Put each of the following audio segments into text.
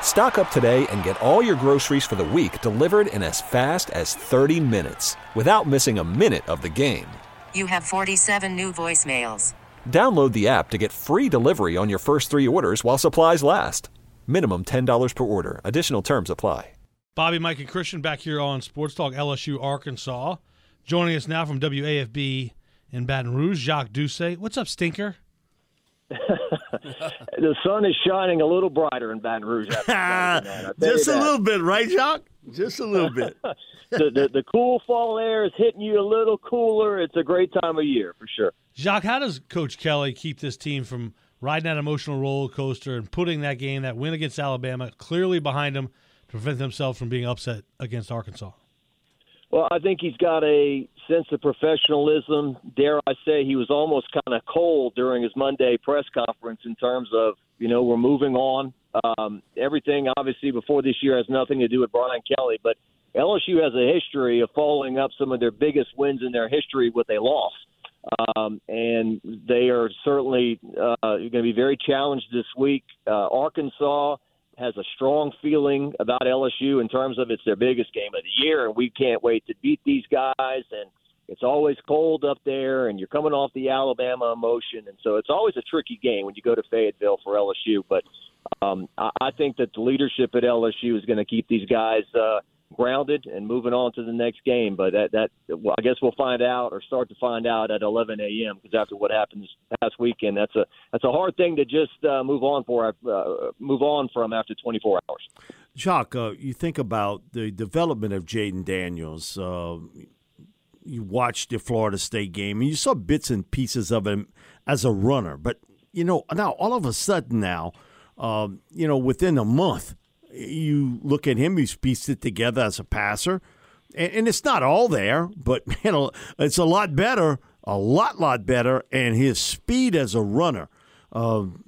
Stock up today and get all your groceries for the week delivered in as fast as 30 minutes without missing a minute of the game. You have 47 new voicemails. Download the app to get free delivery on your first three orders while supplies last. Minimum $10 per order. Additional terms apply. Bobby, Mike, and Christian back here on Sports Talk LSU Arkansas. Joining us now from WAFB in Baton Rouge, Jacques Doucet. What's up, stinker? The sun is shining a little brighter in Baton Rouge. Just a little bit, right, Jacques? Just a little bit. The cool fall air is hitting you a little cooler. It's a great time of year for sure. Jacques, how does Coach Kelly keep this team from riding that emotional roller coaster and putting that game, that win against Alabama, clearly behind them to prevent themselves from being upset against Arkansas? Well, I think he's got a sense of professionalism. Dare I say he was almost kind of cold during his Monday press conference in terms of, we're moving on. Everything, obviously, before this year has nothing to do with Brian Kelly. But LSU has a history of following up some of their biggest wins in their history with a loss. And they are certainly going to be very challenged this week. Arkansas has a strong feeling about LSU in terms of it's their biggest game of the year, and we can't wait to beat these guys. And it's always cold up there, and you're coming off the Alabama emotion. And so it's always a tricky game when you go to Fayetteville for LSU. But I think that the leadership at LSU is going to keep these guys grounded and moving on to the next game. But I guess we'll find out or start to find out at 11 a.m. because after what happened this past weekend, that's a hard thing to just move on from after 24 hours. Jacques, you think about the development of Jaden Daniels. You watched the Florida State game and you saw bits and pieces of him as a runner. But, now all of a sudden now, within a month, you look at him, he's pieced it together as a passer. And it's not all there, but man, it's a lot better. And his speed as a runner, I'm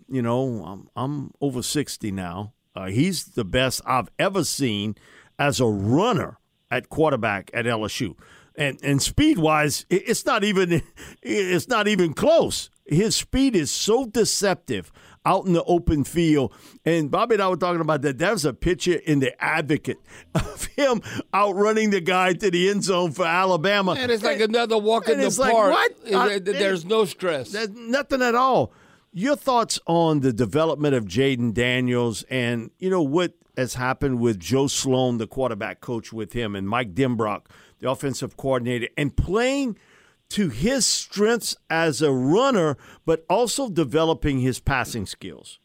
over 60 now. He's the best I've ever seen as a runner at quarterback at LSU. And speed-wise, it's not even close. His speed is so deceptive out in the open field. And Bobby and I were talking about that. There's a picture in The Advocate of him outrunning the guy to the end zone for Alabama. And it's like another walk in the park. Like, what? There's no stress. There's nothing at all. Your thoughts on the development of Jaden Daniels and, what has happened with Joe Sloan, the quarterback coach with him, and Mike Dimbrock, the offensive coordinator, and playing to his strengths as a runner, but also developing his passing skills.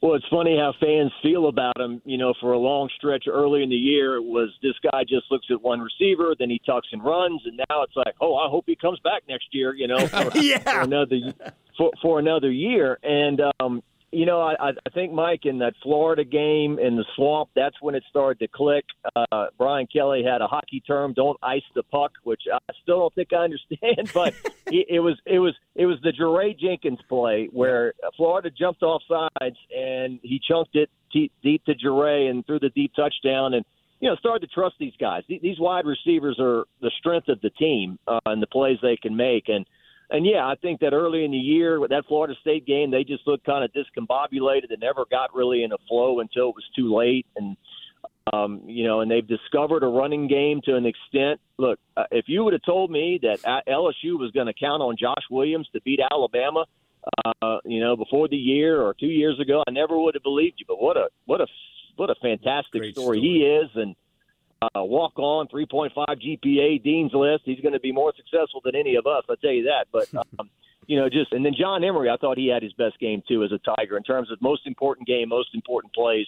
Well, it's funny how fans feel about him. For a long stretch early in the year, it was this guy just looks at one receiver, then he tucks and runs, and now it's like, oh, I hope he comes back next year, for another year. And, I think, Mike, in that Florida game in the swamp, that's when it started to click. Brian Kelly had a hockey term, "Don't ice the puck," which I still don't think I understand. But it was the Jaray Jenkins play where Florida jumped off sides and he chunked it deep to Jaray and threw the deep touchdown. And started to trust these guys. These wide receivers are the strength of the team and the plays they can make. And yeah, I think that early in the year with that Florida State game, they just looked kind of discombobulated and never got really in a flow until it was too late. And, and they've discovered a running game to an extent. Look, if you would have told me that LSU was going to count on Josh Williams to beat Alabama, before the year or 2 years ago, I never would have believed you. But what a fantastic story he is. And, walk on, 3.5 GPA, Dean's List. He's going to be more successful than any of us, I tell you that. But you know, just, and then John Emery, I thought he had his best game too as a Tiger in terms of most important game, most important plays.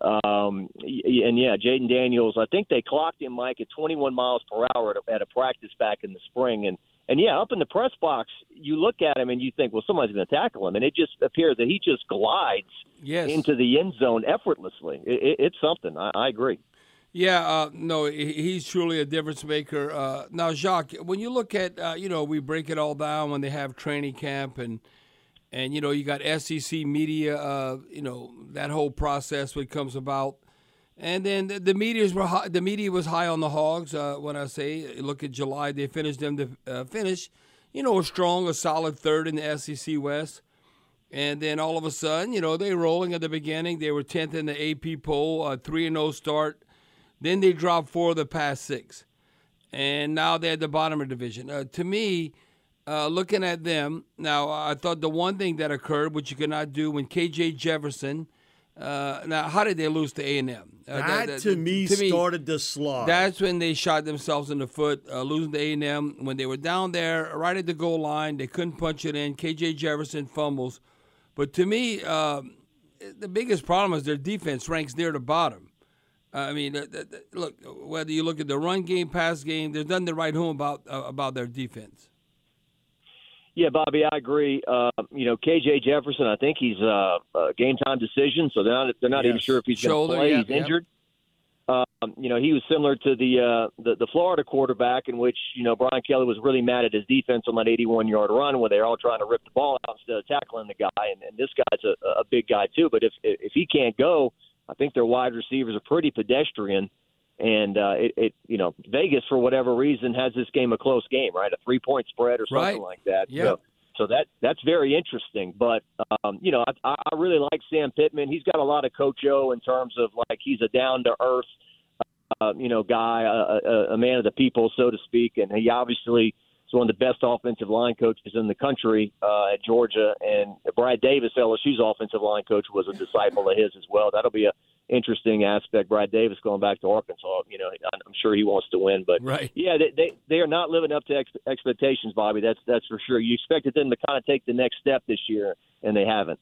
And yeah, Jaden Daniels, I think they clocked him, Mike, at 21 miles per hour at a practice back in the spring. And yeah, up in the press box, you look at him and you think, well, somebody's going to tackle him. And it just appears that he just glides into the end zone effortlessly. It's something. I agree. Yeah, no, he's truly a difference maker. Now, Jacques, when you look at, we break it all down when they have training camp and you know, you got SEC media, that whole process that comes about. And then the media was high on the Hogs. When I say look at July, they finished them to finish, a strong, a solid third in the SEC West. And then all of a sudden, they're rolling at the beginning. They were 10th in the AP poll, 3-0 start. Then they dropped 4 of the past 6. And now they're at the bottom of the division. To me, looking at them, now I thought the one thing that occurred, which you could not do, when K.J. Jefferson, now how did they lose to A&M? That, to me, started the slog. That's when they shot themselves in the foot, losing to A&M. When they were down there, right at the goal line, they couldn't punch it in. K.J. Jefferson fumbles. But to me, the biggest problem is their defense ranks near the bottom. I mean, look, whether you look at the run game, pass game, there's nothing to write home about their defense. Yeah, Bobby, I agree. K.J. Jefferson, I think he's a game-time decision, so they're not even sure if he's going to play. Yeah, he's injured. Yeah. He was similar to the Florida quarterback in which, Brian Kelly was really mad at his defense on that 81-yard run where they're all trying to rip the ball out instead of tackling the guy, and this guy's a big guy too. But if he can't go, I think their wide receivers are pretty pedestrian. And, Vegas, for whatever reason, has this game a close game, right? A 3-point spread or something like that. Yep. So that's very interesting. But, I really like Sam Pittman. He's got a lot of Coach O in terms of, like, he's a down-to-earth, guy, a man of the people, so to speak. And he obviously is one of the best offensive line coaches in the country at Georgia. And Brad Davis, LSU's offensive line coach, was a disciple of his as well. That'll be interesting aspect. Brad Davis going back to Arkansas, I'm sure he wants to win, but yeah, they are not living up to expectations, Bobby. That's for sure. You expected them to kind of take the next step this year, and they haven't.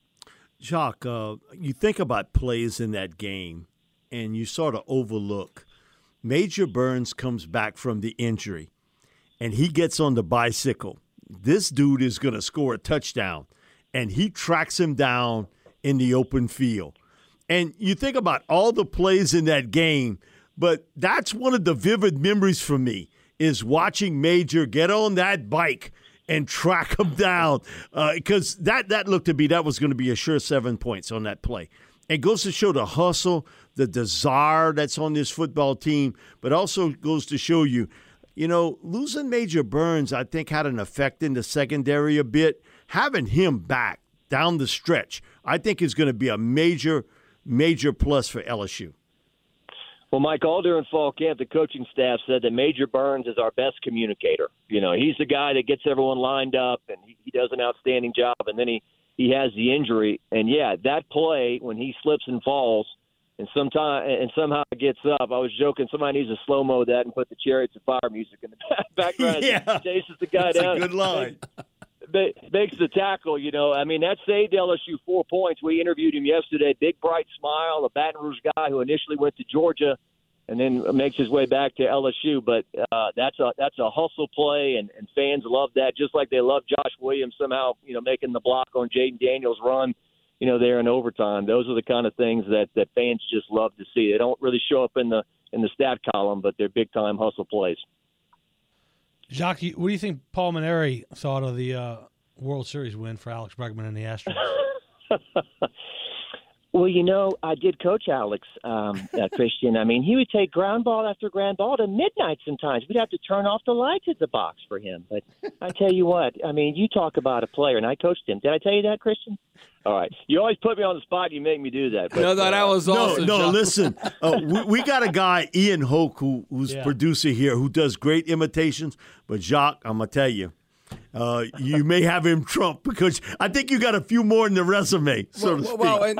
Jacques, you think about plays in that game, and you sort of overlook. Major Burns comes back from the injury, and he gets on the bicycle. This dude is going to score a touchdown, and he tracks him down in the open field. And you think about all the plays in that game, but that's one of the vivid memories for me is watching Major get on that bike and track him down because that looked to be that was going to be a sure 7 points on that play. It goes to show the hustle, the desire that's on this football team, but also goes to show you, losing Major Burns, I think, had an effect in the secondary a bit. Having him back down the stretch, I think, is going to be a major plus for LSU. Well, Mike, all during fall camp, the coaching staff said that Major Burns is our best communicator. He's the guy that gets everyone lined up, and he does an outstanding job, and then he has the injury. And, yeah, that play, when he slips and falls and somehow gets up, I was joking, somebody needs to slow-mo that and put the Chariots of Fire music in the background. Yeah. Chases the guy down. That's a good line. Makes the tackle, I mean, that saved LSU 4 points. We interviewed him yesterday. Big, bright smile, a Baton Rouge guy who initially went to Georgia and then makes his way back to LSU. But that's a hustle play, and fans love that, just like they love Josh Williams somehow, making the block on Jaden Daniels' run, there in overtime. Those are the kind of things that fans just love to see. They don't really show up in the stat column, but they're big-time hustle plays. Jacques, what do you think Paul Mainieri thought of the World Series win for Alex Bregman and the Astros? Well, I did coach Alex, Christian. I mean, he would take ground ball after ground ball to midnight sometimes. We'd have to turn off the lights at the box for him. But I tell you what, I mean, you talk about a player, and I coached him. Did I tell you that, Christian? All right. You always put me on the spot. You make me do that. But, no, that was awesome. No, listen. We got a guy, Ian Hoke, who's producer here, who does great imitations. But, Jacques, I'm going to tell you, you may have him trump because I think you got a few more in the resume, so to speak. Well, and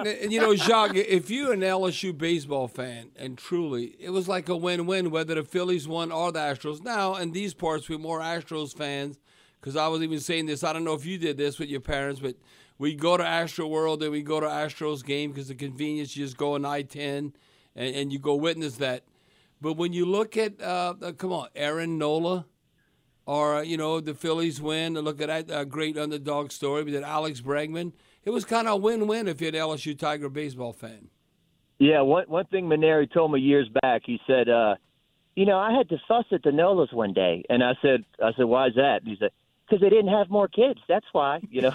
Jacques, if you're an LSU baseball fan, and truly, it was like a win-win, whether the Phillies won or the Astros. Now, in these parts, we're more Astros fans because I was even saying this. I don't know if you did this with your parents, but we'd go to Astro World and we'd go to Astros game because the convenience, you just go on I-10 and you go witness that. But when you look at, come on, Aaron Nola, or, you know, the Phillies win, and look at that great underdog story, but then Alex Bregman, it was kind of a win-win if you're an LSU Tiger baseball fan. Yeah, one thing Mainieri told me years back, he said, you know, I had to fuss at the Nolas one day. And I said, why is that? And he said, because they didn't have more kids. That's why, you know.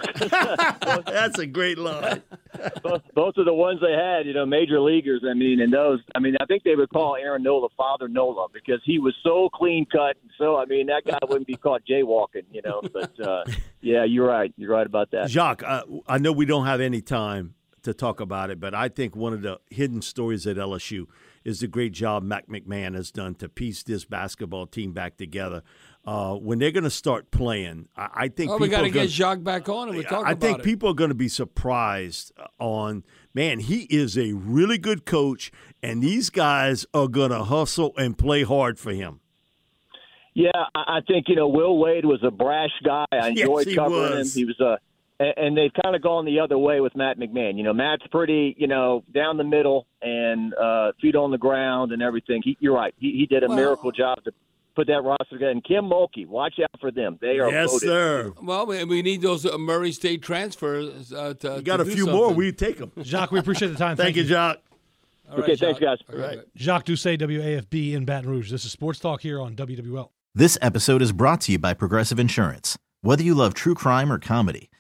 That's a great line. both of the ones they had, you know, major leaguers, I mean, and those, I mean, I think they would call Aaron Nola Father Nola because he was so clean cut. So, I mean, that guy wouldn't be caught jaywalking, you know. But, yeah, you're right. You're right about that. Jacques, I know we don't have any time to talk about it, but I think one of the hidden stories at LSU is the great job Matt McMahon has done to piece this basketball team back together. When they're going to start playing, I think we got to get Jacques back on and we'll talk about it. I think people are going to be surprised on, man, he is a really good coach, and these guys are going to hustle and play hard for him. Yeah, I think, you know, Will Wade was a brash guy. I enjoyed covering him. He was a And they've kind of gone the other way with Matt McMahon. You know, Matt's pretty, you know, down the middle and feet on the ground and everything. You're right. He did a miracle job to put that roster together. And Kim Mulkey, watch out for them. They are loaded. Yes, sir. Well, we need those Murray State transfers. You got a few more. We take them. Jacques, we appreciate the time. Thank you, Jacques. All right, okay, Jacques. Thanks, guys. All right. Jacques Doucet, WAFB in Baton Rouge. This is Sports Talk here on WWL. This episode is brought to you by Progressive Insurance. Whether you love true crime or comedy,